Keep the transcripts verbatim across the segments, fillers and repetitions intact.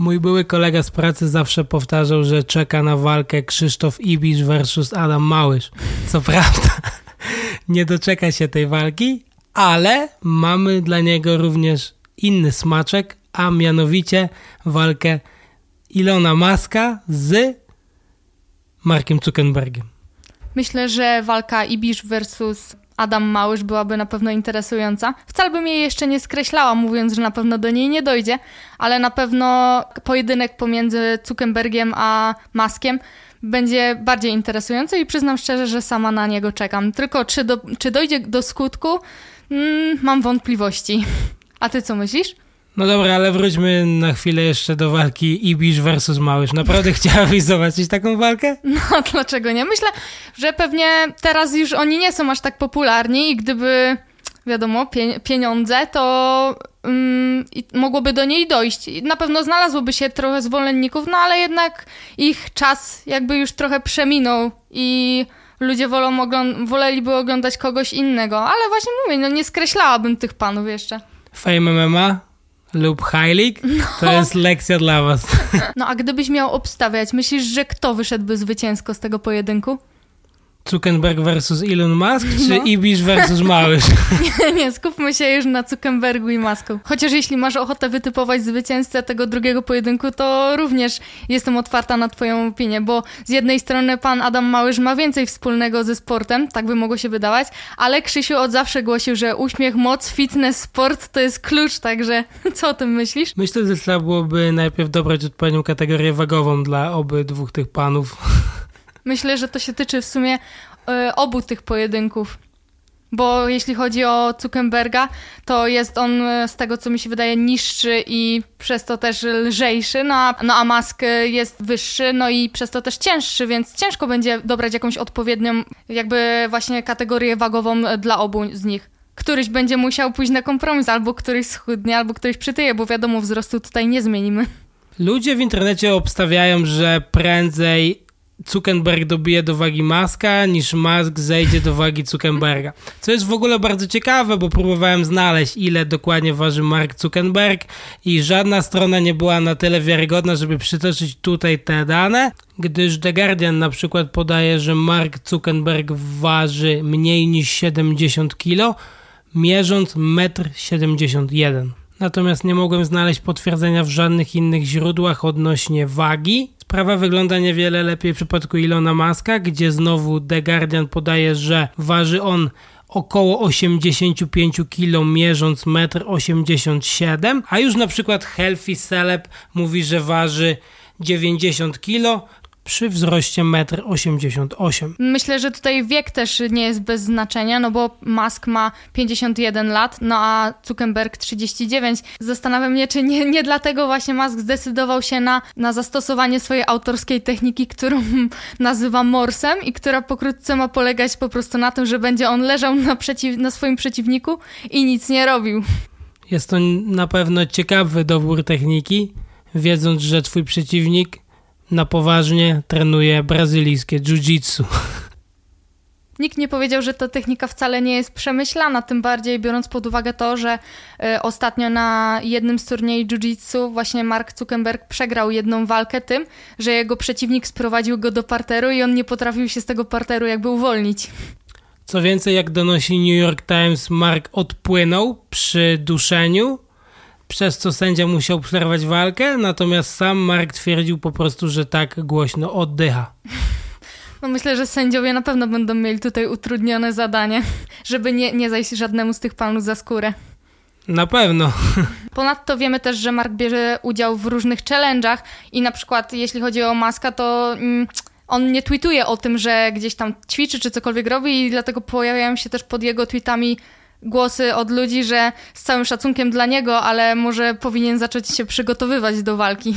Mój były kolega z pracy zawsze powtarzał, że czeka na walkę Krzysztof Ibisz versus Adam Małysz. Co prawda nie doczeka się tej walki, ale mamy dla niego również inny smaczek, a mianowicie walkę Ilona Maska z Markiem Zuckerbergiem. Myślę, że walka Ibisz versus Adam Małysz byłaby na pewno interesująca. Wcale bym jej jeszcze nie skreślała, mówiąc, że na pewno do niej nie dojdzie, ale na pewno pojedynek pomiędzy Zuckerbergiem a Muskiem będzie bardziej interesujący i przyznam szczerze, że sama na niego czekam. Tylko czy, do, czy dojdzie do skutku? Mm, mam wątpliwości. A ty co myślisz? No dobra, ale wróćmy na chwilę jeszcze do walki Ibisz versus Małysz. Naprawdę chciałabyś zobaczyć taką walkę? No, dlaczego nie? Myślę, że pewnie teraz już oni nie są aż tak popularni i gdyby, wiadomo, pieniądze, to um, mogłoby do niej dojść. Na pewno znalazłoby się trochę zwolenników, no ale jednak ich czas jakby już trochę przeminął i ludzie wolą ogląd- woleliby oglądać kogoś innego. Ale właśnie mówię, no nie skreślałabym tych panów jeszcze. Fame M M A? Lub High League? No. To jest lekcja dla was. No a gdybyś miał obstawiać, myślisz, że kto wyszedłby zwycięsko z tego pojedynku? Zuckerberg versus Elon Musk, czy no. Ibisz versus Małysz? Nie, nie, skupmy się już na Zuckerbergu i Musku. Chociaż jeśli masz ochotę wytypować zwycięzcę tego drugiego pojedynku, to również jestem otwarta na twoją opinię, bo z jednej strony pan Adam Małysz ma więcej wspólnego ze sportem, tak by mogło się wydawać, ale Krzysiu od zawsze głosił, że uśmiech, moc, fitness, sport to jest klucz, także co o tym myślisz? Myślę, że trzeba byłoby najpierw dobrać odpowiednią kategorię wagową dla obydwóch tych panów. Myślę, że to się tyczy w sumie y, obu tych pojedynków, bo jeśli chodzi o Zuckerberga, to jest on z tego, co mi się wydaje, niższy i przez to też lżejszy, no a, no a Musk jest wyższy, no i przez to też cięższy, więc ciężko będzie dobrać jakąś odpowiednią jakby właśnie kategorię wagową dla obu z nich. Któryś będzie musiał pójść na kompromis, albo któryś schudnie, albo któryś przytyje, bo wiadomo, wzrostu tutaj nie zmienimy. Ludzie w internecie obstawiają, że prędzej Zuckerberg dobije do wagi Muska, niż Musk zejdzie do wagi Zuckerberga. Co jest w ogóle bardzo ciekawe, bo próbowałem znaleźć, ile dokładnie waży Mark Zuckerberg i żadna strona nie była na tyle wiarygodna, żeby przytoczyć tutaj te dane, gdyż The Guardian na przykład podaje, że Mark Zuckerberg waży mniej niż siedemdziesiąt kilo, mierząc metr siedemdziesiąt jeden. Natomiast nie mogłem znaleźć potwierdzenia w żadnych innych źródłach odnośnie wagi. Sprawa wygląda niewiele lepiej w przypadku Ilona Muska, gdzie znowu The Guardian podaje, że waży on około osiemdziesiąt pięć kilo, mierząc metr osiemdziesiąt siedem, a już na przykład Healthy Celeb mówi, że waży dziewięćdziesiąt kilo przy wzroście metr osiemdziesiąt osiem. Myślę, że tutaj wiek też nie jest bez znaczenia, no bo Musk ma pięćdziesiąt jeden lat, no a Zuckerberg trzydzieści dziewięć. Zastanawiam się, czy nie, nie dlatego właśnie Musk zdecydował się na, na zastosowanie swojej autorskiej techniki, którą nazywa morsem i która pokrótce ma polegać po prostu na tym, że będzie on leżał na, przeciw, na swoim przeciwniku i nic nie robił. Jest to na pewno ciekawy dobór techniki, wiedząc, że twój przeciwnik na poważnie trenuje brazylijskie jiu-jitsu. Nikt nie powiedział, że ta technika wcale nie jest przemyślana, tym bardziej biorąc pod uwagę to, że y, ostatnio na jednym z turniejów jiu-jitsu właśnie Mark Zuckerberg przegrał jedną walkę tym, że jego przeciwnik sprowadził go do parteru i on nie potrafił się z tego parteru jakby uwolnić. Co więcej, jak donosi New York Times, Mark odpłynął przy duszeniu, przez co sędzia musiał przerwać walkę, natomiast sam Mark twierdził po prostu, że tak głośno oddycha. No myślę, że sędziowie na pewno będą mieli tutaj utrudnione zadanie, żeby nie, nie zajść żadnemu z tych panów za skórę. Na pewno. Ponadto wiemy też, że Mark bierze udział w różnych challenge'ach i na przykład jeśli chodzi o Muska, to Mm, on nie tweetuje o tym, że gdzieś tam ćwiczy czy cokolwiek robi i dlatego pojawiają się też pod jego tweetami głosy od ludzi, że z całym szacunkiem dla niego, ale może powinien zacząć się przygotowywać do walki.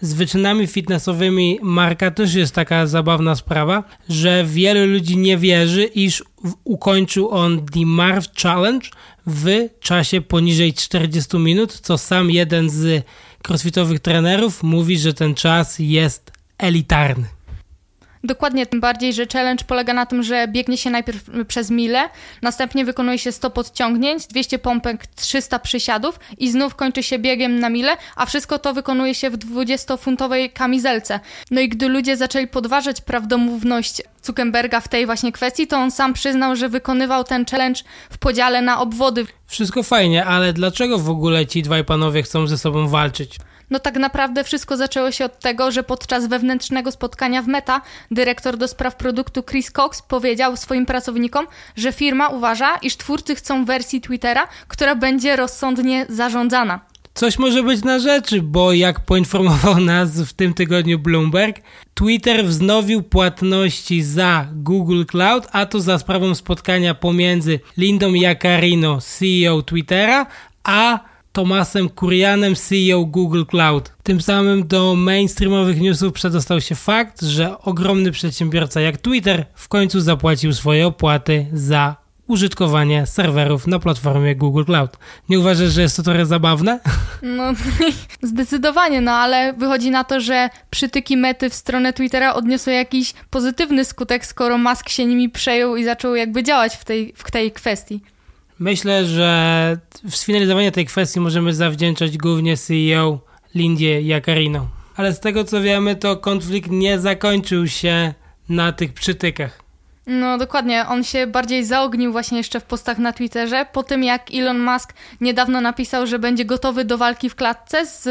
Z wyczynami fitnessowymi Marka też jest taka zabawna sprawa, że wielu ludzi nie wierzy, iż ukończył on The Murph Challenge w czasie poniżej czterdziestu minut, co sam jeden z crossfitowych trenerów mówi, że ten czas jest elitarny. Dokładnie, tym bardziej, że challenge polega na tym, że biegnie się najpierw przez milę, następnie wykonuje się sto podciągnięć, dwieście pompek, trzysta przysiadów i znów kończy się biegiem na milę, a wszystko to wykonuje się w dwudziestofuntowej kamizelce. No i gdy ludzie zaczęli podważać prawdomówność Zuckerberga w tej właśnie kwestii, to on sam przyznał, że wykonywał ten challenge w podziale na obwody. Wszystko fajnie, ale dlaczego w ogóle ci dwaj panowie chcą ze sobą walczyć? No tak naprawdę wszystko zaczęło się od tego, że podczas wewnętrznego spotkania w Meta dyrektor do spraw produktu Chris Cox powiedział swoim pracownikom, że firma uważa, iż twórcy chcą wersji Twittera, która będzie rozsądnie zarządzana. Coś może być na rzeczy, bo jak poinformował nas w tym tygodniu Bloomberg, Twitter wznowił płatności za Google Cloud, a to za sprawą spotkania pomiędzy Lindą Yaccarino, C E O Twittera, a Tomaszem Kurianem, C E O Google Cloud. Tym samym do mainstreamowych newsów przedostał się fakt, że ogromny przedsiębiorca jak Twitter w końcu zapłacił swoje opłaty za użytkowanie serwerów na platformie Google Cloud. Nie uważasz, że jest to trochę zabawne? No, zdecydowanie, no ale wychodzi na to, że przytyki Mety w stronę Twittera odniosły jakiś pozytywny skutek, skoro Musk się nimi przejął i zaczął jakby działać w tej, w tej kwestii. Myślę, że sfinalizowanie tej kwestii możemy zawdzięczać głównie C E O Lindzie Yaccarino. Ale z tego co wiemy, to konflikt nie zakończył się na tych przytykach. No dokładnie, on się bardziej zaognił właśnie jeszcze w postach na Twitterze, po tym jak Elon Musk niedawno napisał, że będzie gotowy do walki w klatce z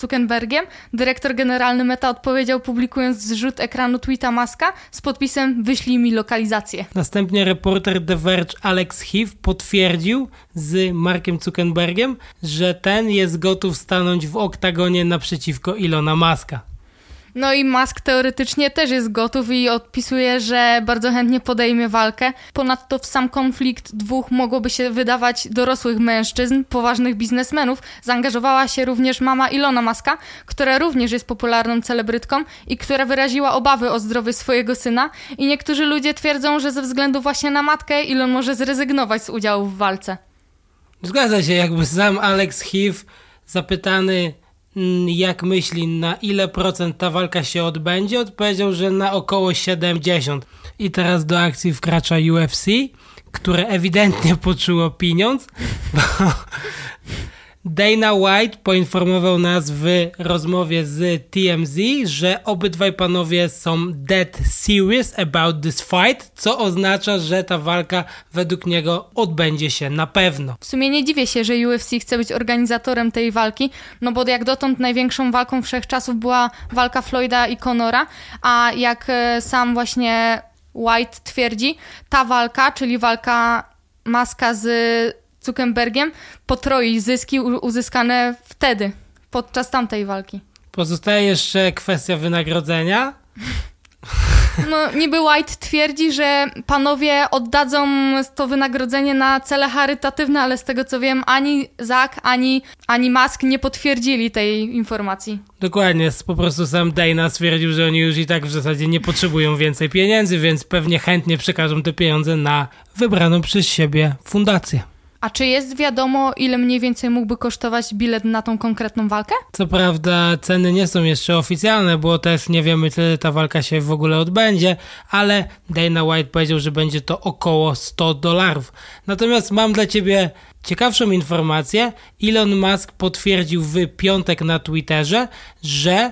Zuckerbergiem. Dyrektor generalny Meta odpowiedział, publikując zrzut ekranu tweeta Muska z podpisem "Wyślij mi lokalizację". Następnie reporter The Verge Alex Heath potwierdził z Markiem Zuckerbergiem, że ten jest gotów stanąć w oktagonie naprzeciwko Ilona Muska. No i Musk teoretycznie też jest gotów i odpisuje, że bardzo chętnie podejmie walkę. Ponadto w sam konflikt dwóch mogłoby się wydawać dorosłych mężczyzn, poważnych biznesmenów. Zaangażowała się również mama Ilona Muska, która również jest popularną celebrytką i która wyraziła obawy o zdrowie swojego syna. I niektórzy ludzie twierdzą, że ze względu właśnie na matkę Elon może zrezygnować z udziału w walce. Zgadza się, jakby sam Alex Heath zapytany, jak myśli, na ile procent ta walka się odbędzie, odpowiedział, że na około siedemdziesiąt. I teraz do akcji wkracza U F C, które ewidentnie poczuło pieniądz, bo Dana White poinformował nas w rozmowie z T M Z, że obydwaj panowie są dead serious about this fight, co oznacza, że ta walka według niego odbędzie się na pewno. W sumie nie dziwię się, że U F C chce być organizatorem tej walki, no bo jak dotąd największą walką wszechczasów była walka Floyda i Conora, a jak sam właśnie White twierdzi, ta walka, czyli walka Muska z Zuckerbergiem, potroi zyski uzyskane wtedy, podczas tamtej walki. Pozostaje jeszcze kwestia wynagrodzenia. No, niby White twierdzi, że panowie oddadzą to wynagrodzenie na cele charytatywne, ale z tego co wiem, ani Zuck, ani, ani Musk nie potwierdzili tej informacji. Dokładnie, po prostu sam Dana stwierdził, że oni już i tak w zasadzie nie potrzebują więcej pieniędzy, więc pewnie chętnie przekażą te pieniądze na wybraną przez siebie fundację. A czy jest wiadomo, ile mniej więcej mógłby kosztować bilet na tą konkretną walkę? Co prawda ceny nie są jeszcze oficjalne, bo też nie wiemy, czy ta walka się w ogóle odbędzie, ale Dana White powiedział, że będzie to około sto dolarów. Natomiast mam dla ciebie ciekawszą informację. Elon Musk potwierdził w piątek na Twitterze, że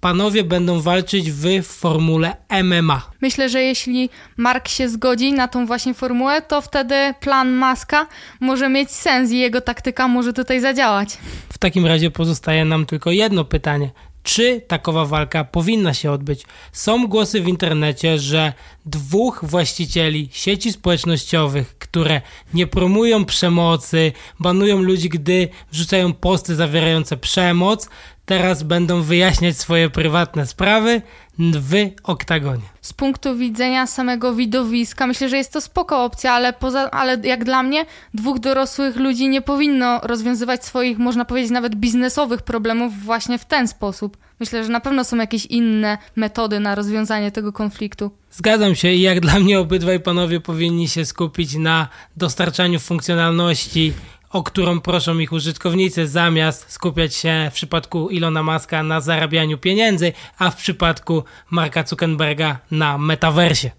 panowie będą walczyć w formule M M A. Myślę, że jeśli Mark się zgodzi na tą właśnie formułę, to wtedy plan Muska może mieć sens i jego taktyka może tutaj zadziałać. W takim razie pozostaje nam tylko jedno pytanie. Czy takowa walka powinna się odbyć? Są głosy w internecie, że dwóch właścicieli sieci społecznościowych, które nie promują przemocy, banują ludzi, gdy wrzucają posty zawierające przemoc, teraz będą wyjaśniać swoje prywatne sprawy w oktagonie. Z punktu widzenia samego widowiska myślę, że jest to spoko opcja, ale, poza, ale jak dla mnie dwóch dorosłych ludzi nie powinno rozwiązywać swoich, można powiedzieć, nawet biznesowych problemów właśnie w ten sposób. Myślę, że na pewno są jakieś inne metody na rozwiązanie tego konfliktu. Zgadzam się i jak dla mnie obydwaj panowie powinni się skupić na dostarczaniu funkcjonalności o którą proszą ich użytkownicy, zamiast skupiać się w przypadku Ilona Muska na zarabianiu pieniędzy, a w przypadku Marka Zuckerberga na metaversie.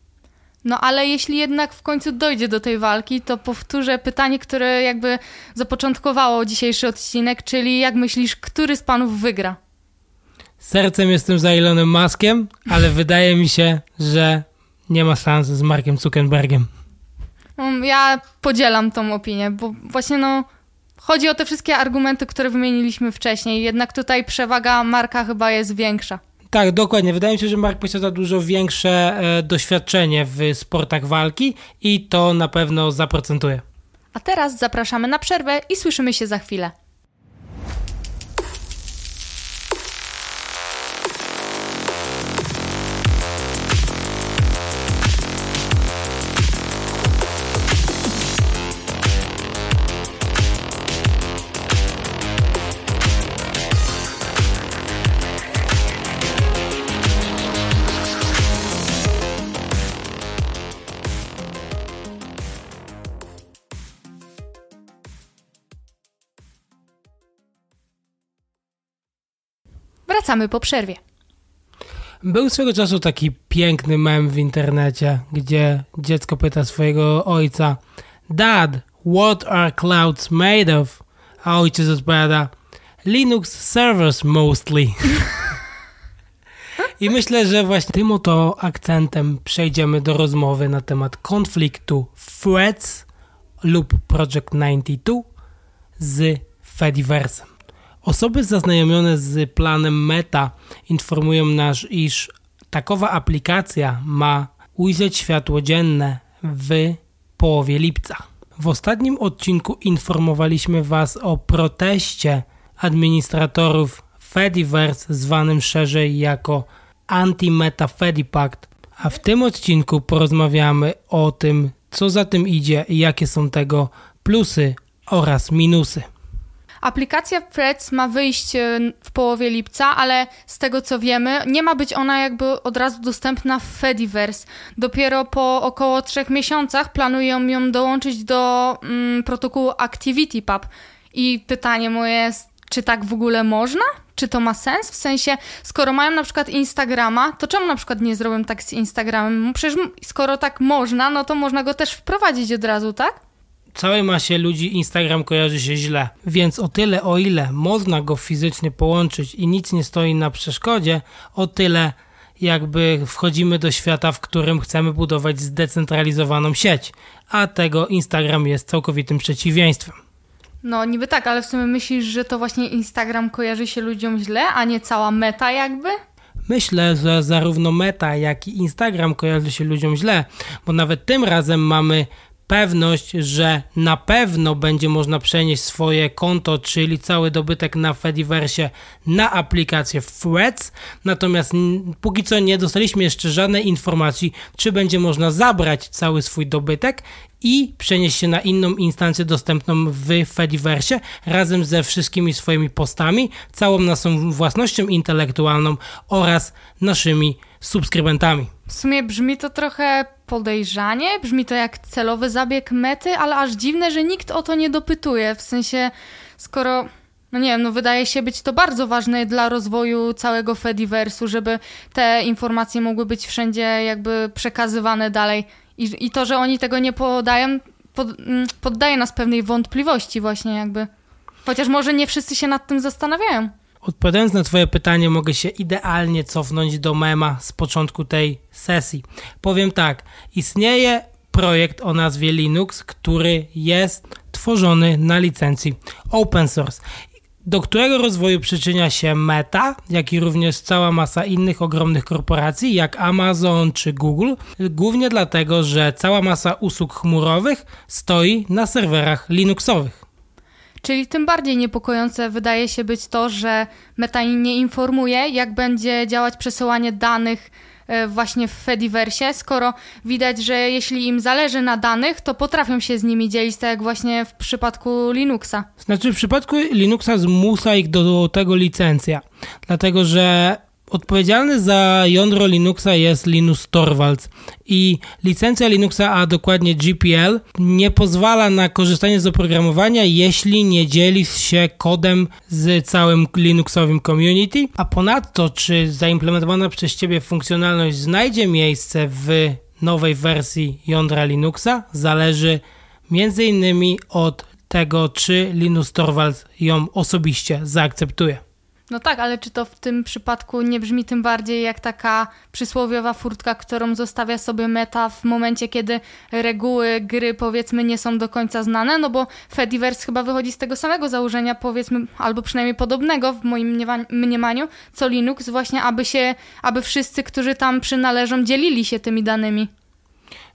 No ale jeśli jednak w końcu dojdzie do tej walki, to powtórzę pytanie, które jakby zapoczątkowało dzisiejszy odcinek, czyli jak myślisz, który z panów wygra? Sercem jestem za Elonem Muskiem, ale wydaje mi się, że nie ma szans z Markiem Zuckerbergiem. Ja podzielam tą opinię, bo właśnie no chodzi o te wszystkie argumenty, które wymieniliśmy wcześniej, jednak tutaj przewaga Marka chyba jest większa. Tak, dokładnie. Wydaje mi się, że Mark posiada dużo większe e, doświadczenie w sportach walki i to na pewno zaprocentuje. A teraz zapraszamy na przerwę i słyszymy się za chwilę. Wracamy po przerwie. Był swego czasu taki piękny mem w internecie, gdzie dziecko pyta swojego ojca: Dad, what are clouds made of? A ojciec odpowiada: Linux servers mostly. I myślę, że właśnie tym oto akcentem przejdziemy do rozmowy na temat konfliktu Threads lub Project dziewięćdziesiąt dwa z Fediversem. Osoby zaznajomione z planem Meta informują nas, iż takowa aplikacja ma ujrzeć światło dzienne w połowie lipca. W ostatnim odcinku informowaliśmy Was o proteście administratorów Fediverse, zwanym szerzej jako Anti-Meta Fedipact, a w tym odcinku porozmawiamy o tym, co za tym idzie i jakie są tego plusy oraz minusy. Aplikacja Threads ma wyjść w połowie lipca, ale z tego co wiemy, nie ma być ona jakby od razu dostępna w Fediverse. Dopiero po około trzech miesiącach planują ją dołączyć do mm, protokołu ActivityPub. I pytanie moje jest, czy tak w ogóle można? Czy to ma sens? W sensie, skoro mają na przykład Instagrama, to czemu na przykład nie zrobią tak z Instagramem? Przecież skoro tak można, no to można go też wprowadzić od razu, tak? Całej masie ludzi Instagram kojarzy się źle, więc o tyle, o ile można go fizycznie połączyć i nic nie stoi na przeszkodzie, o tyle jakby wchodzimy do świata, w którym chcemy budować zdecentralizowaną sieć, a tego Instagram jest całkowitym przeciwieństwem. No niby tak, ale w sumie myślisz, że to właśnie Instagram kojarzy się ludziom źle, a nie cała Meta jakby? Myślę, że zarówno Meta, jak i Instagram kojarzy się ludziom źle, bo nawet tym razem mamy pewność, że na pewno będzie można przenieść swoje konto, czyli cały dobytek na Fediverse, na aplikację Threads, natomiast póki co nie dostaliśmy jeszcze żadnej informacji, czy będzie można zabrać cały swój dobytek i przenieść się na inną instancję dostępną w Fediverse razem ze wszystkimi swoimi postami, całą naszą własnością intelektualną oraz naszymi subskrybentami. W sumie brzmi to trochę podejrzanie, brzmi to jak celowy zabieg Mety, ale aż dziwne, że nikt o to nie dopytuje, w sensie skoro, no nie wiem, no wydaje się być to bardzo ważne dla rozwoju całego Fediversu, żeby te informacje mogły być wszędzie jakby przekazywane dalej i, i to, że oni tego nie podają, pod, poddaje nas pewnej wątpliwości właśnie jakby, chociaż może nie wszyscy się nad tym zastanawiają. Odpowiadając na Twoje pytanie, mogę się idealnie cofnąć do mema z początku tej sesji. Powiem tak, istnieje projekt o nazwie Linux, który jest tworzony na licencji open source, do którego rozwoju przyczynia się Meta, jak i również cała masa innych ogromnych korporacji, jak Amazon czy Google, głównie dlatego, że cała masa usług chmurowych stoi na serwerach Linuxowych. Czyli tym bardziej niepokojące wydaje się być to, że Meta nie informuje, jak będzie działać przesyłanie danych właśnie w Fediverse, skoro widać, że jeśli im zależy na danych, to potrafią się z nimi dzielić, tak jak właśnie w przypadku Linuxa. Znaczy w przypadku Linuxa zmusza ich do, do tego licencja, dlatego że Odpowiedzialny za jądro Linuxa jest Linus Torvalds i licencja Linuxa, a dokładnie G P L, nie pozwala na korzystanie z oprogramowania, jeśli nie dzieli się kodem z całym Linuxowym community, a ponadto czy zaimplementowana przez Ciebie funkcjonalność znajdzie miejsce w nowej wersji jądra Linuxa, zależy między innymi od tego, czy Linus Torvalds ją osobiście zaakceptuje. No tak, ale czy to w tym przypadku nie brzmi tym bardziej jak taka przysłowiowa furtka, którą zostawia sobie Meta w momencie, kiedy reguły gry, powiedzmy, nie są do końca znane? No bo Fediverse chyba wychodzi z tego samego założenia, powiedzmy, albo przynajmniej podobnego w moim mniemaniu, co Linux, właśnie aby się, aby wszyscy, którzy tam przynależą, dzielili się tymi danymi.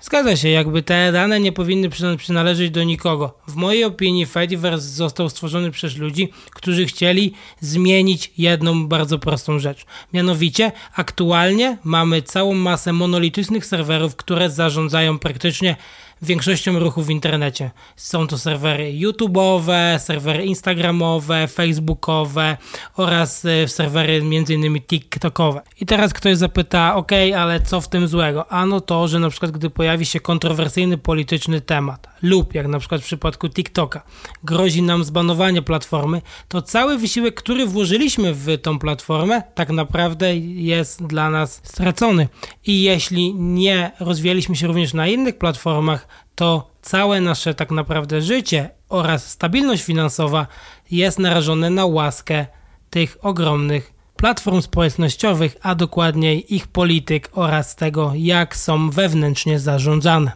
Zgadza się, jakby te dane nie powinny przynależeć do nikogo. W mojej opinii Fediverse został stworzony przez ludzi, którzy chcieli zmienić jedną bardzo prostą rzecz. Mianowicie aktualnie mamy całą masę monolitycznych serwerów, które zarządzają praktycznie większością ruchu w internecie. Są to serwery YouTube'owe, serwery Instagramowe, Facebookowe oraz serwery m.in. TikTokowe. I teraz ktoś zapyta, ok, ale co w tym złego? Ano to, że na przykład gdy pojawi się kontrowersyjny polityczny temat lub jak na przykład w przypadku TikToka grozi nam zbanowanie platformy, to cały wysiłek, który włożyliśmy w tą platformę, tak naprawdę jest dla nas stracony. I jeśli nie rozwijaliśmy się również na innych platformach, to całe nasze tak naprawdę życie oraz stabilność finansowa jest narażone na łaskę tych ogromnych platform społecznościowych, a dokładniej ich polityk oraz tego, jak są wewnętrznie zarządzane.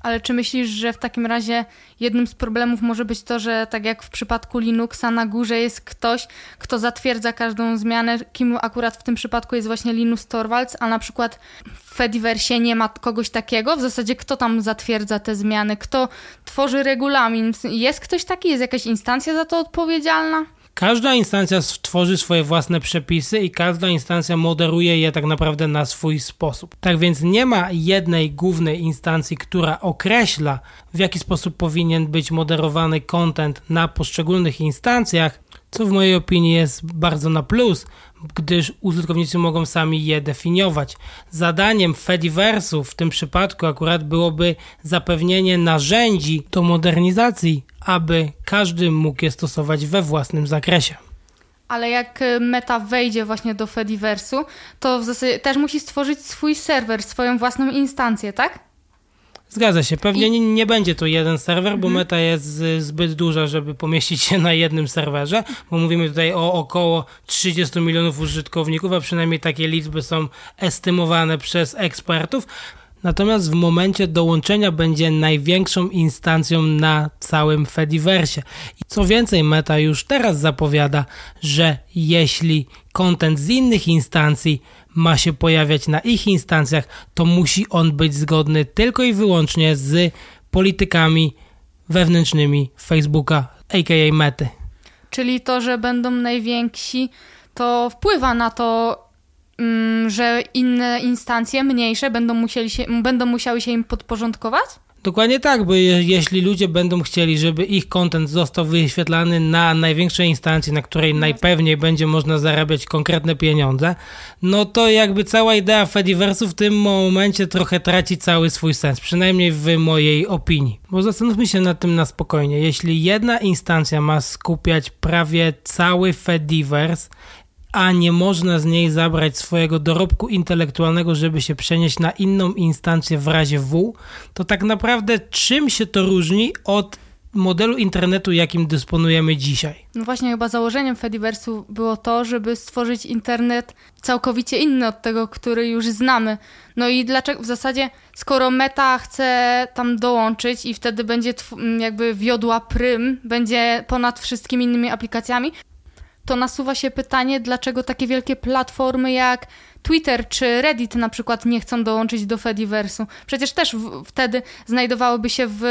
Ale czy myślisz, że w takim razie jednym z problemów może być to, że tak jak w przypadku Linuxa na górze jest ktoś, kto zatwierdza każdą zmianę, kim akurat w tym przypadku jest właśnie Linus Torvalds, a na przykład w Fediverse nie ma kogoś takiego? W zasadzie kto tam zatwierdza te zmiany? Kto tworzy regulamin? Jest ktoś taki? Jest jakaś instancja za to odpowiedzialna? Każda instancja tworzy swoje własne przepisy i każda instancja moderuje je tak naprawdę na swój sposób. Tak więc nie ma jednej głównej instancji, która określa, w jaki sposób powinien być moderowany content na poszczególnych instancjach, co w mojej opinii jest bardzo na plus, gdyż użytkownicy mogą sami je definiować. Zadaniem Fediverse'u w tym przypadku akurat byłoby zapewnienie narzędzi do modernizacji, aby każdy mógł je stosować we własnym zakresie. Ale jak Meta wejdzie właśnie do Fediverse'u, to w zasadzie też musi stworzyć swój serwer, swoją własną instancję, tak? Zgadza się. Pewnie I... nie będzie to jeden serwer, bo mhm. Meta jest zbyt duża, żeby pomieścić się na jednym serwerze, bo mówimy tutaj o około trzydziestu milionów użytkowników, a przynajmniej takie liczby są estymowane przez ekspertów. Natomiast w momencie dołączenia będzie największą instancją na całym Fediverse. I co więcej, Meta już teraz zapowiada, że jeśli content z innych instancji ma się pojawiać na ich instancjach, to musi on być zgodny tylko i wyłącznie z politykami wewnętrznymi Facebooka, a k a. Mety. Czyli to, że będą najwięksi, to wpływa na to, że inne instancje, mniejsze, będą, musieli się, będą musiały się im podporządkować? Dokładnie tak, bo je, jeśli ludzie będą chcieli, żeby ich content został wyświetlany na największej instancji, na której najpewniej będzie można zarabiać konkretne pieniądze, no to jakby cała idea Fediverse'u w tym momencie trochę traci cały swój sens, przynajmniej w mojej opinii. Bo zastanówmy się nad tym na spokojnie. Jeśli jedna instancja ma skupiać prawie cały Fediverse, a nie można z niej zabrać swojego dorobku intelektualnego, żeby się przenieść na inną instancję w razie W, to tak naprawdę czym się to różni od modelu internetu, jakim dysponujemy dzisiaj? No właśnie, chyba założeniem Fediverse'u było to, żeby stworzyć internet całkowicie inny od tego, który już znamy. No i dlaczego w zasadzie, skoro Meta chce tam dołączyć i wtedy będzie tw- jakby wiodła prym, będzie ponad wszystkimi innymi aplikacjami, to nasuwa się pytanie, dlaczego takie wielkie platformy jak Twitter czy Reddit na przykład nie chcą dołączyć do Fediverse'u. Przecież też w, wtedy znajdowałyby się w,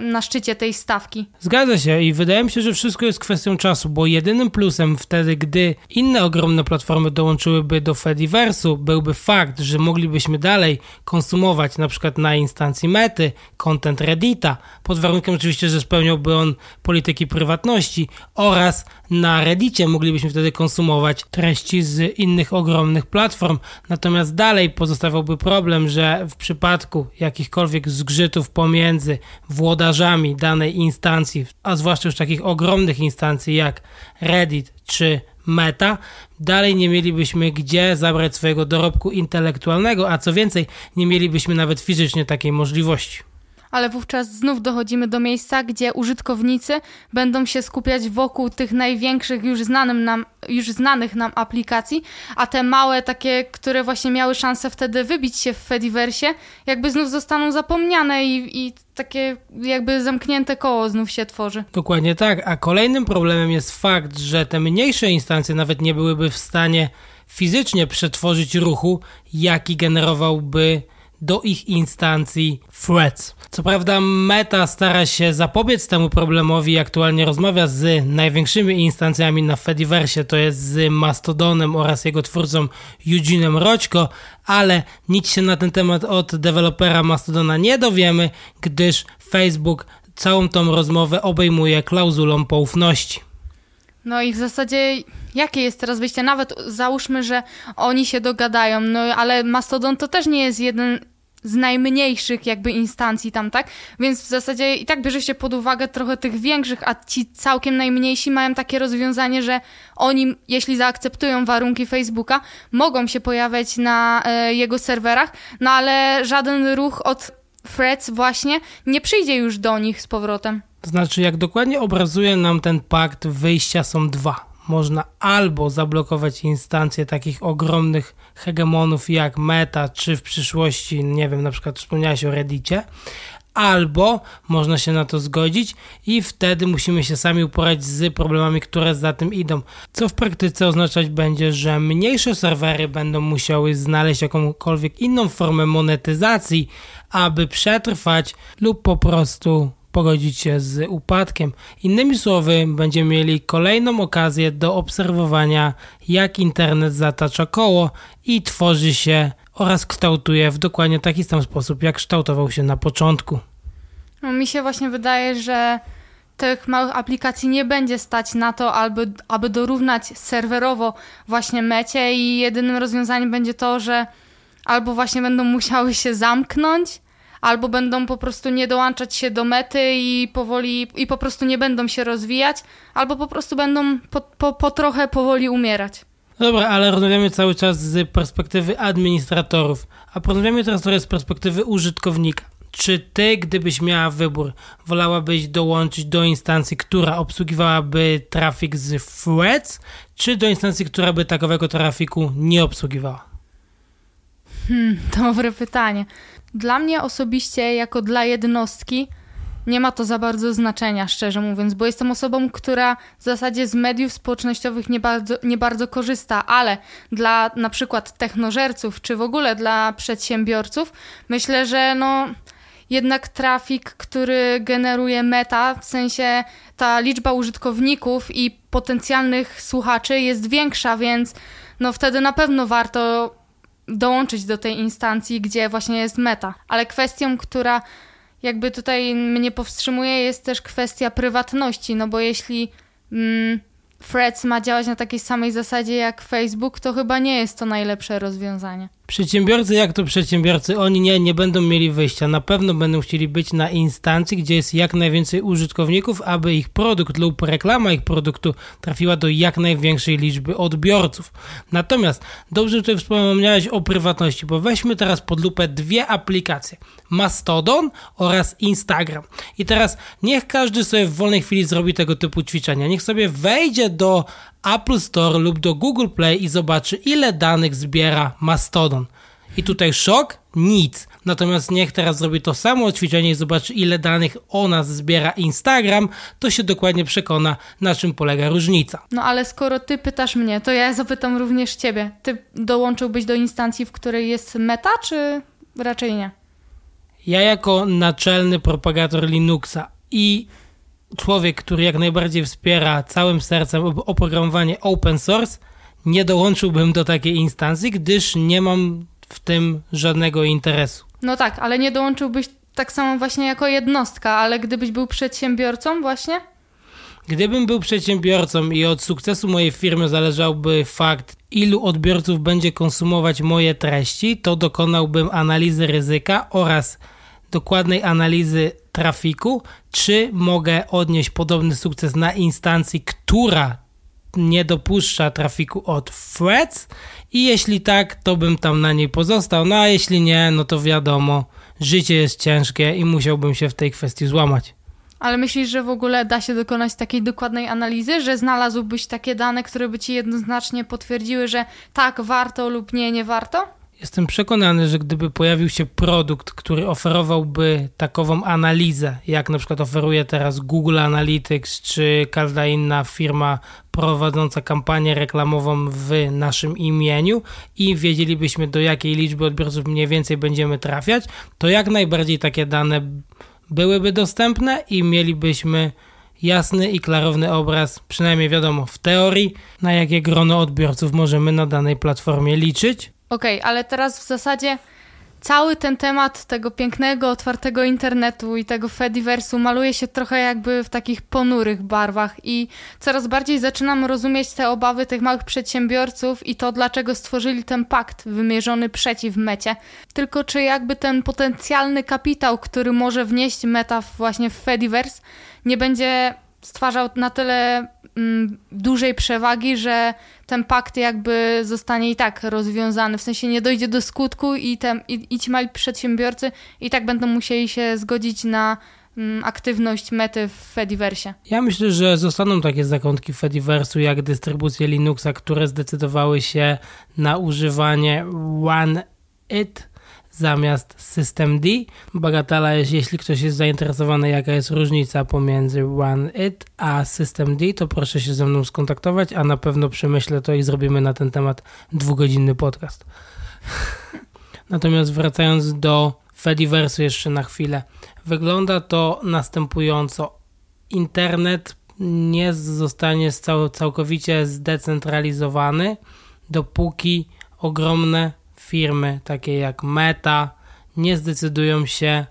na szczycie tej stawki. Zgadza się i wydaje mi się, że wszystko jest kwestią czasu, bo jedynym plusem wtedy, gdy inne ogromne platformy dołączyłyby do Fediverse'u, byłby fakt, że moglibyśmy dalej konsumować na przykład na instancji Mety content Reddita, pod warunkiem oczywiście, że spełniałby on polityki prywatności, oraz na Reddicie moglibyśmy wtedy konsumować treści z innych ogromnych platform, natomiast dalej pozostawiałby problem, że w przypadku jakichkolwiek zgrzytów pomiędzy włodarzami danej instancji, a zwłaszcza już takich ogromnych instancji jak Reddit czy Meta, dalej nie mielibyśmy gdzie zabrać swojego dorobku intelektualnego, a co więcej, nie mielibyśmy nawet fizycznie takiej możliwości. Ale wówczas znów dochodzimy do miejsca, gdzie użytkownicy będą się skupiać wokół tych największych, już, znanym nam, już znanych nam aplikacji, a te małe takie, które właśnie miały szansę wtedy wybić się w Fediversie, jakby znów zostaną zapomniane i, i takie jakby zamknięte koło znów się tworzy. Dokładnie tak, a kolejnym problemem jest fakt, że te mniejsze instancje nawet nie byłyby w stanie fizycznie przetworzyć ruchu, jaki generowałby do ich instancji Threads. Co prawda Meta stara się zapobiec temu problemowi i aktualnie rozmawia z największymi instancjami na Fediverse, to jest z Mastodonem oraz jego twórcą Eugenem Roćko, ale nic się na ten temat od dewelopera Mastodona nie dowiemy, gdyż Facebook całą tą rozmowę obejmuje klauzulą poufności. No i w zasadzie jakie jest teraz wyjście? Nawet załóżmy, że oni się dogadają, no ale Mastodon to też nie jest jeden z najmniejszych jakby instancji tam, tak? Więc w zasadzie i tak bierze się pod uwagę trochę tych większych, a ci całkiem najmniejsi mają takie rozwiązanie, że oni, jeśli zaakceptują warunki Facebooka, mogą się pojawiać na e, jego serwerach, no ale żaden ruch od Threads właśnie nie przyjdzie już do nich z powrotem. To znaczy, jak dokładnie obrazuje nam ten pakt, wyjścia są dwa. Można albo zablokować instancje takich ogromnych hegemonów jak Meta, czy w przyszłości, nie wiem, na przykład wspomniałaś o Reddicie, albo można się na to zgodzić i wtedy musimy się sami uporać z problemami, które za tym idą. Co w praktyce oznaczać będzie, że mniejsze serwery będą musiały znaleźć jakąkolwiek inną formę monetyzacji, aby przetrwać lub po prostu pogodzić się z upadkiem. Innymi słowy, będziemy mieli kolejną okazję do obserwowania, jak internet zatacza koło i tworzy się oraz kształtuje w dokładnie taki sam sposób, jak kształtował się na początku. No, mi się właśnie wydaje, że tych małych aplikacji nie będzie stać na to, aby, aby dorównać serwerowo właśnie Mecie i jedynym rozwiązaniem będzie to, że albo właśnie będą musiały się zamknąć, albo będą po prostu nie dołączać się do Mety i powoli i po prostu nie będą się rozwijać, albo po prostu będą po, po, po trochę powoli umierać. Dobra, ale rozmawiamy cały czas z perspektywy administratorów, a porozmawiamy teraz trochę z perspektywy użytkownika. Czy ty, gdybyś miała wybór, wolałabyś dołączyć do instancji, która obsługiwałaby trafik z Threads, czy do instancji, która by takowego trafiku nie obsługiwała? Hmm, dobre pytanie. Dla mnie osobiście, jako dla jednostki, nie ma to za bardzo znaczenia, szczerze mówiąc, bo jestem osobą, która w zasadzie z mediów społecznościowych nie bardzo, nie bardzo korzysta, ale dla na przykład technożerców, czy w ogóle dla przedsiębiorców, myślę, że no jednak trafik, który generuje Meta, w sensie ta liczba użytkowników i potencjalnych słuchaczy jest większa, więc no wtedy na pewno warto dołączyć do tej instancji, gdzie właśnie jest Meta. Ale kwestią, która jakby tutaj mnie powstrzymuje, jest też kwestia prywatności, no bo jeśli mm, Threads ma działać na takiej samej zasadzie jak Facebook, to chyba nie jest to najlepsze rozwiązanie. Przedsiębiorcy jak to przedsiębiorcy, oni nie, nie będą mieli wyjścia. Na pewno będą chcieli być na instancji, gdzie jest jak najwięcej użytkowników, aby ich produkt lub reklama ich produktu trafiła do jak największej liczby odbiorców. Natomiast dobrze tutaj wspomniałeś o prywatności, bo weźmy teraz pod lupę dwie aplikacje. Mastodon oraz Instagram. I teraz niech każdy sobie w wolnej chwili zrobi tego typu ćwiczenia. Niech sobie wejdzie do Apple Store lub do Google Play i zobaczy, ile danych zbiera Mastodon. I tutaj szok? Nic. Natomiast niech teraz zrobi to samo ćwiczenie i zobaczy, ile danych o nas zbiera Instagram, to się dokładnie przekona, na czym polega różnica. No ale skoro ty pytasz mnie, to ja zapytam również ciebie. Ty dołączyłbyś do instancji, w której jest Meta, czy raczej nie? Ja jako naczelny propagator Linuxa i człowiek, który jak najbardziej wspiera całym sercem oprogramowanie open source, nie dołączyłbym do takiej instancji, gdyż nie mam w tym żadnego interesu. No tak, ale nie dołączyłbyś tak samo właśnie jako jednostka, ale gdybyś był przedsiębiorcą właśnie? Gdybym był przedsiębiorcą i od sukcesu mojej firmy zależałby fakt, ilu odbiorców będzie konsumować moje treści, to dokonałbym analizy ryzyka oraz dokładnej analizy trafiku, czy mogę odnieść podobny sukces na instancji, która nie dopuszcza trafiku od Threads, i jeśli tak, to bym tam na niej pozostał, no a jeśli nie, no to wiadomo, życie jest ciężkie i musiałbym się w tej kwestii złamać. Ale myślisz, że w ogóle da się dokonać takiej dokładnej analizy, że znalazłbyś takie dane, które by ci jednoznacznie potwierdziły, że tak, warto lub nie, nie warto? Jestem przekonany, że gdyby pojawił się produkt, który oferowałby takową analizę, jak na przykład oferuje teraz Google Analytics, czy każda inna firma prowadząca kampanię reklamową w naszym imieniu i wiedzielibyśmy, do jakiej liczby odbiorców mniej więcej będziemy trafiać, to jak najbardziej takie dane byłyby dostępne i mielibyśmy jasny i klarowny obraz, przynajmniej wiadomo w teorii, na jakie grono odbiorców możemy na danej platformie liczyć. Okej, okay, ale teraz w zasadzie cały ten temat tego pięknego, otwartego internetu i tego Fediversu maluje się trochę jakby w takich ponurych barwach i coraz bardziej zaczynam rozumieć te obawy tych małych przedsiębiorców i to, dlaczego stworzyli ten pakt wymierzony przeciw Mecie. Tylko czy jakby ten potencjalny kapitał, który może wnieść Meta właśnie w Fediverse, nie będzie stwarzał na tyle mm, dużej przewagi, że ten pakt jakby zostanie i tak rozwiązany, w sensie nie dojdzie do skutku i, ten, i, i ci mali przedsiębiorcy i tak będą musieli się zgodzić na mm, aktywność Mety w Fediverse. Ja myślę, że zostaną takie zakątki Fediversu jak dystrybucje Linuxa, które zdecydowały się na używanie one it zamiast systemd. Bagatela jest, jeśli ktoś jest zainteresowany, jaka jest różnica pomiędzy one it a systemd, to proszę się ze mną skontaktować, a na pewno przemyślę to i zrobimy na ten temat dwugodzinny podcast. Natomiast wracając do Fediverse jeszcze na chwilę. Wygląda to następująco. Internet nie zostanie cał- całkowicie zdecentralizowany, dopóki ogromne firmy takie jak Meta nie zdecydują się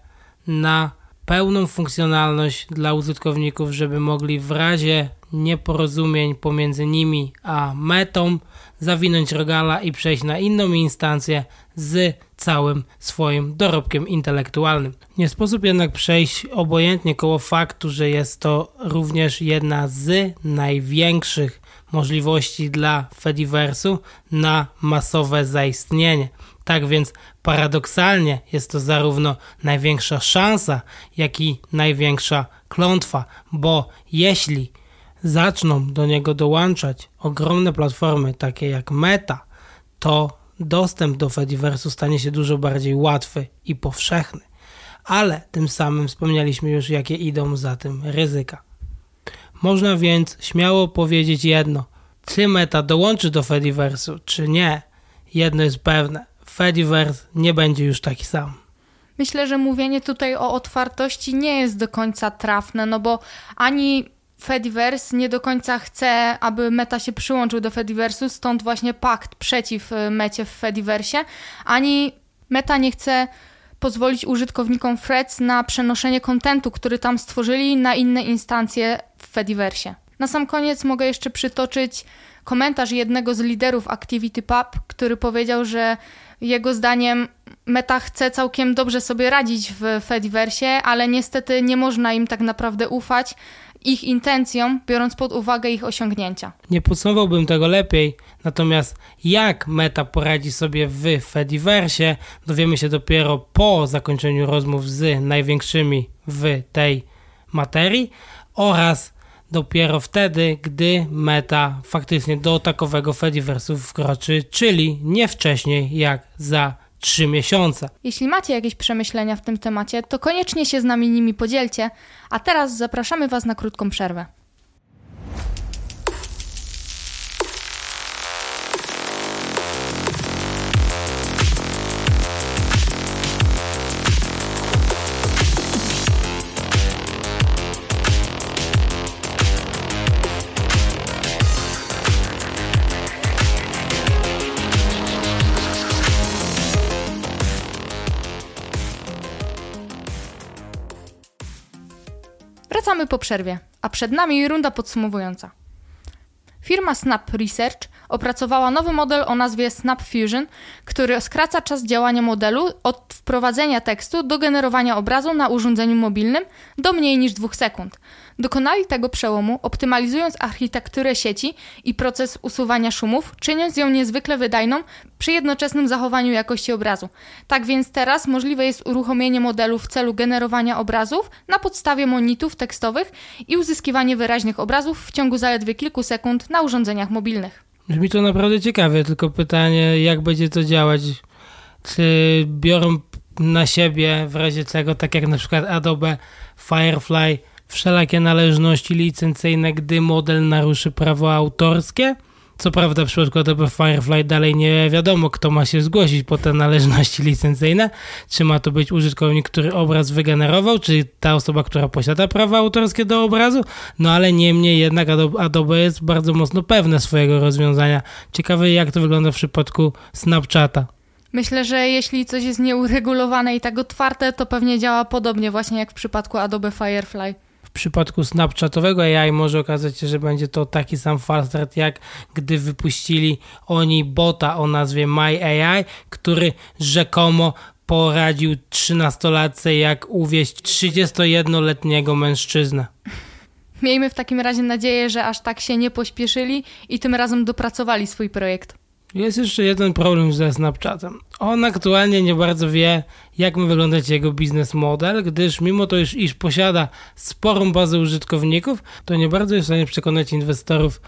na pełną funkcjonalność dla użytkowników, żeby mogli w razie nieporozumień pomiędzy nimi a Metą zawinąć rogala i przejść na inną instancję z całym swoim dorobkiem intelektualnym. Nie sposób jednak przejść obojętnie koło faktu, że jest to również jedna z największych możliwości dla Fediversu na masowe zaistnienie. Tak więc paradoksalnie jest to zarówno największa szansa, jak i największa klątwa, bo jeśli zaczną do niego dołączać ogromne platformy takie jak Meta, to dostęp do Fediversu stanie się dużo bardziej łatwy i powszechny. Ale tym samym wspomnieliśmy już, jakie idą za tym ryzyka. Można więc śmiało powiedzieć jedno. Czy Meta dołączy do Fediversu, czy nie? Jedno jest pewne. Fediverse nie będzie już taki sam. Myślę, że mówienie tutaj o otwartości nie jest do końca trafne, no bo ani Fediverse nie do końca chce, aby Meta się przyłączył do Fediversu, stąd właśnie pakt przeciw Mecie w Fediversie, ani Meta nie chce pozwolić użytkownikom Threads na przenoszenie kontentu, który tam stworzyli, na inne instancje w Fediversie. Na sam koniec mogę jeszcze przytoczyć komentarz jednego z liderów Activity Pub, który powiedział, że jego zdaniem Meta chce całkiem dobrze sobie radzić w Fediversie, ale niestety nie można im tak naprawdę ufać ich intencjom, biorąc pod uwagę ich osiągnięcia. Nie podsumowałbym tego lepiej, natomiast jak Meta poradzi sobie w Fediversie, dowiemy się dopiero po zakończeniu rozmów z największymi w tej materii oraz dopiero wtedy, gdy Meta faktycznie do takowego Fediversu wkroczy, czyli nie wcześniej jak za trzy miesiące. Jeśli macie jakieś przemyślenia w tym temacie, to koniecznie się z nami nimi podzielcie, a teraz zapraszamy Was na krótką przerwę. Wracamy po przerwie, a przed nami runda podsumowująca. Firma Snap Research opracowała nowy model o nazwie Snap Fusion, który skraca czas działania modelu od wprowadzenia tekstu do generowania obrazu na urządzeniu mobilnym do mniej niż dwóch sekund. Dokonali tego przełomu, optymalizując architekturę sieci i proces usuwania szumów, czyniąc ją niezwykle wydajną przy jednoczesnym zachowaniu jakości obrazu. Tak więc teraz możliwe jest uruchomienie modelu w celu generowania obrazów na podstawie monitów tekstowych i uzyskiwanie wyraźnych obrazów w ciągu zaledwie kilku sekund na urządzeniach mobilnych. Brzmi to naprawdę ciekawie, tylko pytanie, jak będzie to działać? Czy biorą na siebie w razie czego, tak jak na przykład Adobe Firefly, wszelakie należności licencyjne, gdy model naruszy prawo autorskie? Co prawda w przypadku Adobe Firefly dalej nie wiadomo, kto ma się zgłosić po te należności licencyjne. Czy ma to być użytkownik, który obraz wygenerował, czy ta osoba, która posiada prawa autorskie do obrazu? No ale niemniej jednak Adobe jest bardzo mocno pewne swojego rozwiązania. Ciekawe, jak to wygląda w przypadku Snapchata. Myślę, że jeśli coś jest nieuregulowane i tak otwarte, to pewnie działa podobnie właśnie jak w przypadku Adobe Firefly. W przypadku Snapchatowego A I może okazać się, że będzie to taki sam falstart, jak gdy wypuścili oni bota o nazwie My A I, który rzekomo poradził trzynastolatce, jak uwieść trzydziestojednoletniego mężczyznę. Miejmy w takim razie nadzieję, że aż tak się nie pośpieszyli i tym razem dopracowali swój projekt. Jest jeszcze jeden problem ze Snapchatem. On aktualnie nie bardzo wie, jak ma wyglądać jego biznes model, gdyż mimo to, iż, iż posiada sporą bazę użytkowników, to nie bardzo jest w stanie przekonać inwestorów,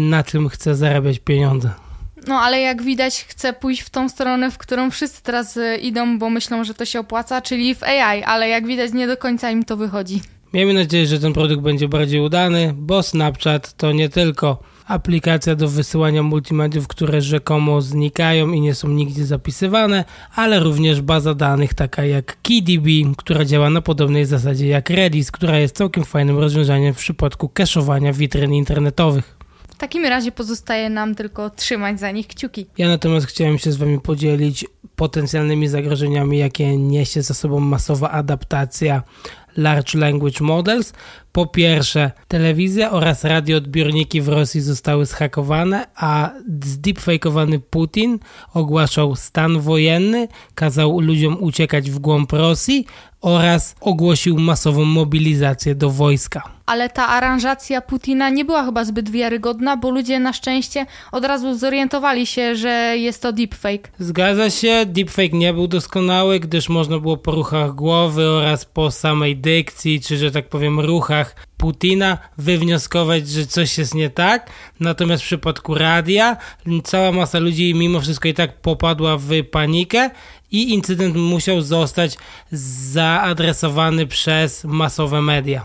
na czym chce zarabiać pieniądze. No ale jak widać, chce pójść w tą stronę, w którą wszyscy teraz idą, bo myślą, że to się opłaca, czyli w A I, ale jak widać, nie do końca im to wychodzi. Miejmy nadzieję, że ten produkt będzie bardziej udany, bo Snapchat to nie tylko aplikacja do wysyłania multimediów, które rzekomo znikają i nie są nigdzie zapisywane, ale również baza danych taka jak K D B, która działa na podobnej zasadzie jak Redis, która jest całkiem fajnym rozwiązaniem w przypadku kaszowania witryn internetowych. W takim razie pozostaje nam tylko trzymać za nich kciuki. Ja natomiast chciałem się z Wami podzielić potencjalnymi zagrożeniami, jakie niesie za sobą masowa adaptacja Large Language Models. Po pierwsze, telewizja oraz radioodbiorniki w Rosji zostały zhakowane, a zdeepfakeowany Putin ogłaszał stan wojenny, kazał ludziom uciekać w głąb Rosji oraz ogłosił masową mobilizację do wojska. Ale ta aranżacja Putina nie była chyba zbyt wiarygodna, bo ludzie na szczęście od razu zorientowali się, że jest to deepfake. Zgadza się, deepfake nie był doskonały, gdyż można było po ruchach głowy oraz po samej dykcji, czy że tak powiem ruchach Putina wywnioskować, że coś jest nie tak. Natomiast w przypadku radia cała masa ludzi mimo wszystko i tak popadła w panikę i incydent musiał zostać zaadresowany przez masowe media.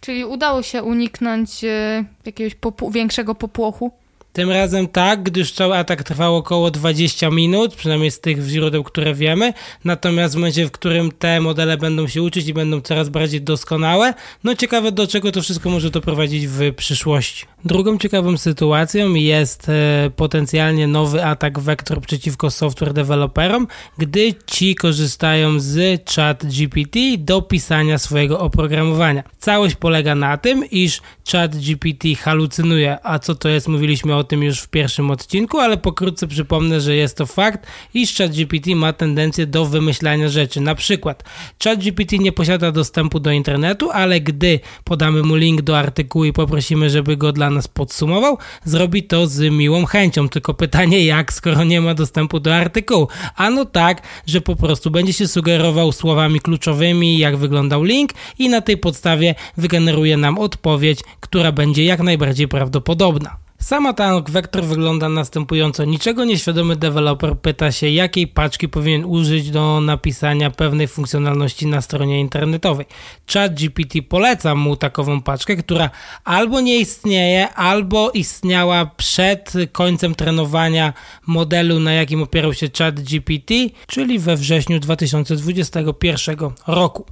Czyli udało się uniknąć y, jakiegoś popu- większego popłochu? Tym razem tak, gdyż cały atak trwał około dwadzieścia minut, przynajmniej z tych źródeł, które wiemy. Natomiast w momencie, w którym te modele będą się uczyć i będą coraz bardziej doskonałe, no ciekawe, do czego to wszystko może doprowadzić w przyszłości. Drugą ciekawą sytuacją jest e, potencjalnie nowy atak Vector przeciwko software deweloperom, gdy ci korzystają z ChatGPT do pisania swojego oprogramowania. Całość polega na tym, iż ChatGPT halucynuje, a co to jest, mówiliśmy o tym już w pierwszym odcinku, ale pokrótce przypomnę, że jest to fakt, iż ChatGPT ma tendencję do wymyślania rzeczy. Na przykład ChatGPT nie posiada dostępu do internetu, ale gdy podamy mu link do artykułu i poprosimy, żeby go dla nas podsumował, zrobi to z miłą chęcią. Tylko pytanie jak, skoro nie ma dostępu do artykułu? Ano tak, że po prostu będzie się sugerował słowami kluczowymi, jak wyglądał link i na tej podstawie wygeneruje nam odpowiedź, która będzie jak najbardziej prawdopodobna. Sam atak Vector wygląda następująco. Niczego nieświadomy deweloper pyta się, jakiej paczki powinien użyć do napisania pewnej funkcjonalności na stronie internetowej. ChatGPT poleca mu takową paczkę, która albo nie istnieje, albo istniała przed końcem trenowania modelu, na jakim opierał się ChatGPT, czyli we wrześniu dwa tysiące dwudziestego pierwszego roku.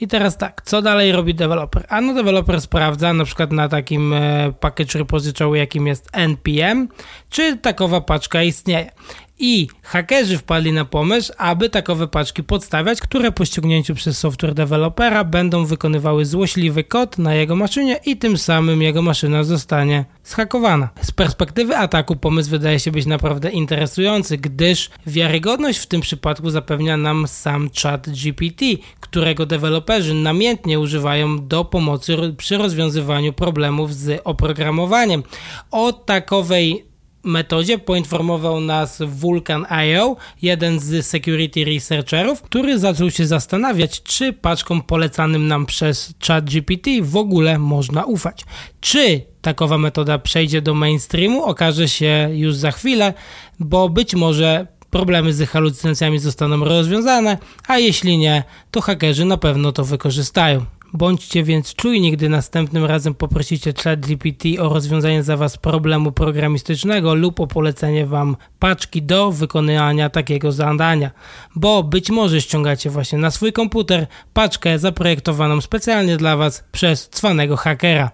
I teraz tak, co dalej robi deweloper? Ano deweloper sprawdza na przykład na takim e, package repository, jakim jest N P M, czy takowa paczka istnieje. I hakerzy wpadli na pomysł, aby takowe paczki podstawiać, które po ściągnięciu przez software dewelopera będą wykonywały złośliwy kod na jego maszynie i tym samym jego maszyna zostanie zhakowana. Z perspektywy ataku pomysł wydaje się być naprawdę interesujący, gdyż wiarygodność w tym przypadku zapewnia nam sam ChatGPT, którego deweloperzy namiętnie używają do pomocy przy rozwiązywaniu problemów z oprogramowaniem. O takowej metodzie poinformował nas Vulkan kropka io, jeden z security researcherów, który zaczął się zastanawiać, czy paczkom polecanym nam przez ChatGPT w ogóle można ufać. Czy takowa metoda przejdzie do mainstreamu, okaże się już za chwilę, bo być może problemy z halucynacjami zostaną rozwiązane, a jeśli nie, to hakerzy na pewno to wykorzystają. Bądźcie więc czujni, gdy następnym razem poprosicie ChatGPT o rozwiązanie za was problemu programistycznego lub o polecenie wam paczki do wykonania takiego zadania, bo być może ściągacie właśnie na swój komputer paczkę zaprojektowaną specjalnie dla was przez cwanego hakera.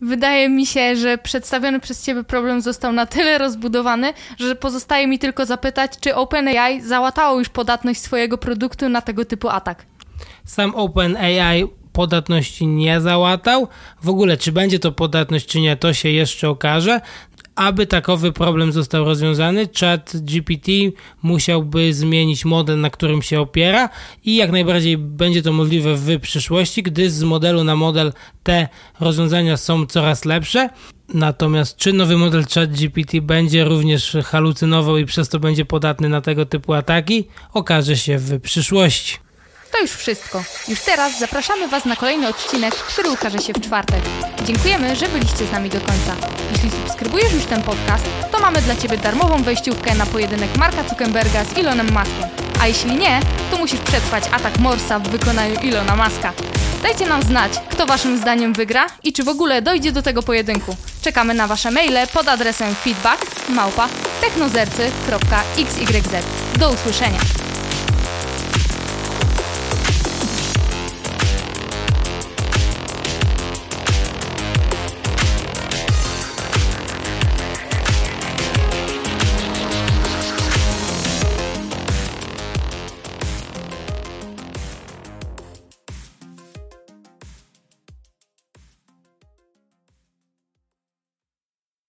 Wydaje mi się, że przedstawiony przez ciebie problem został na tyle rozbudowany, że pozostaje mi tylko zapytać, czy OpenAI załatało już podatność swojego produktu na tego typu atak? Sam OpenAI podatności nie załatał. W ogóle, czy będzie to podatność, czy nie, to się jeszcze okaże. Aby takowy problem został rozwiązany, ChatGPT musiałby zmienić model, na którym się opiera i jak najbardziej będzie to możliwe w przyszłości, gdy z modelu na model te rozwiązania są coraz lepsze. Natomiast czy nowy model ChatGPT będzie również halucynował i przez to będzie podatny na tego typu ataki, okaże się w przyszłości. To już wszystko. Już teraz zapraszamy Was na kolejny odcinek, który ukaże się w czwartek. Dziękujemy, że byliście z nami do końca. Jeśli subskrybujesz już ten podcast, to mamy dla Ciebie darmową wejściówkę na pojedynek Marka Zuckerberga z Elonem Muskiem. A jeśli nie, to musisz przetrwać atak Morsa w wykonaniu Ilona Muska. Dajcie nam znać, kto Waszym zdaniem wygra i czy w ogóle dojdzie do tego pojedynku. Czekamy na Wasze maile pod adresem feedback małpa technozercy kropka xyz. Do usłyszenia!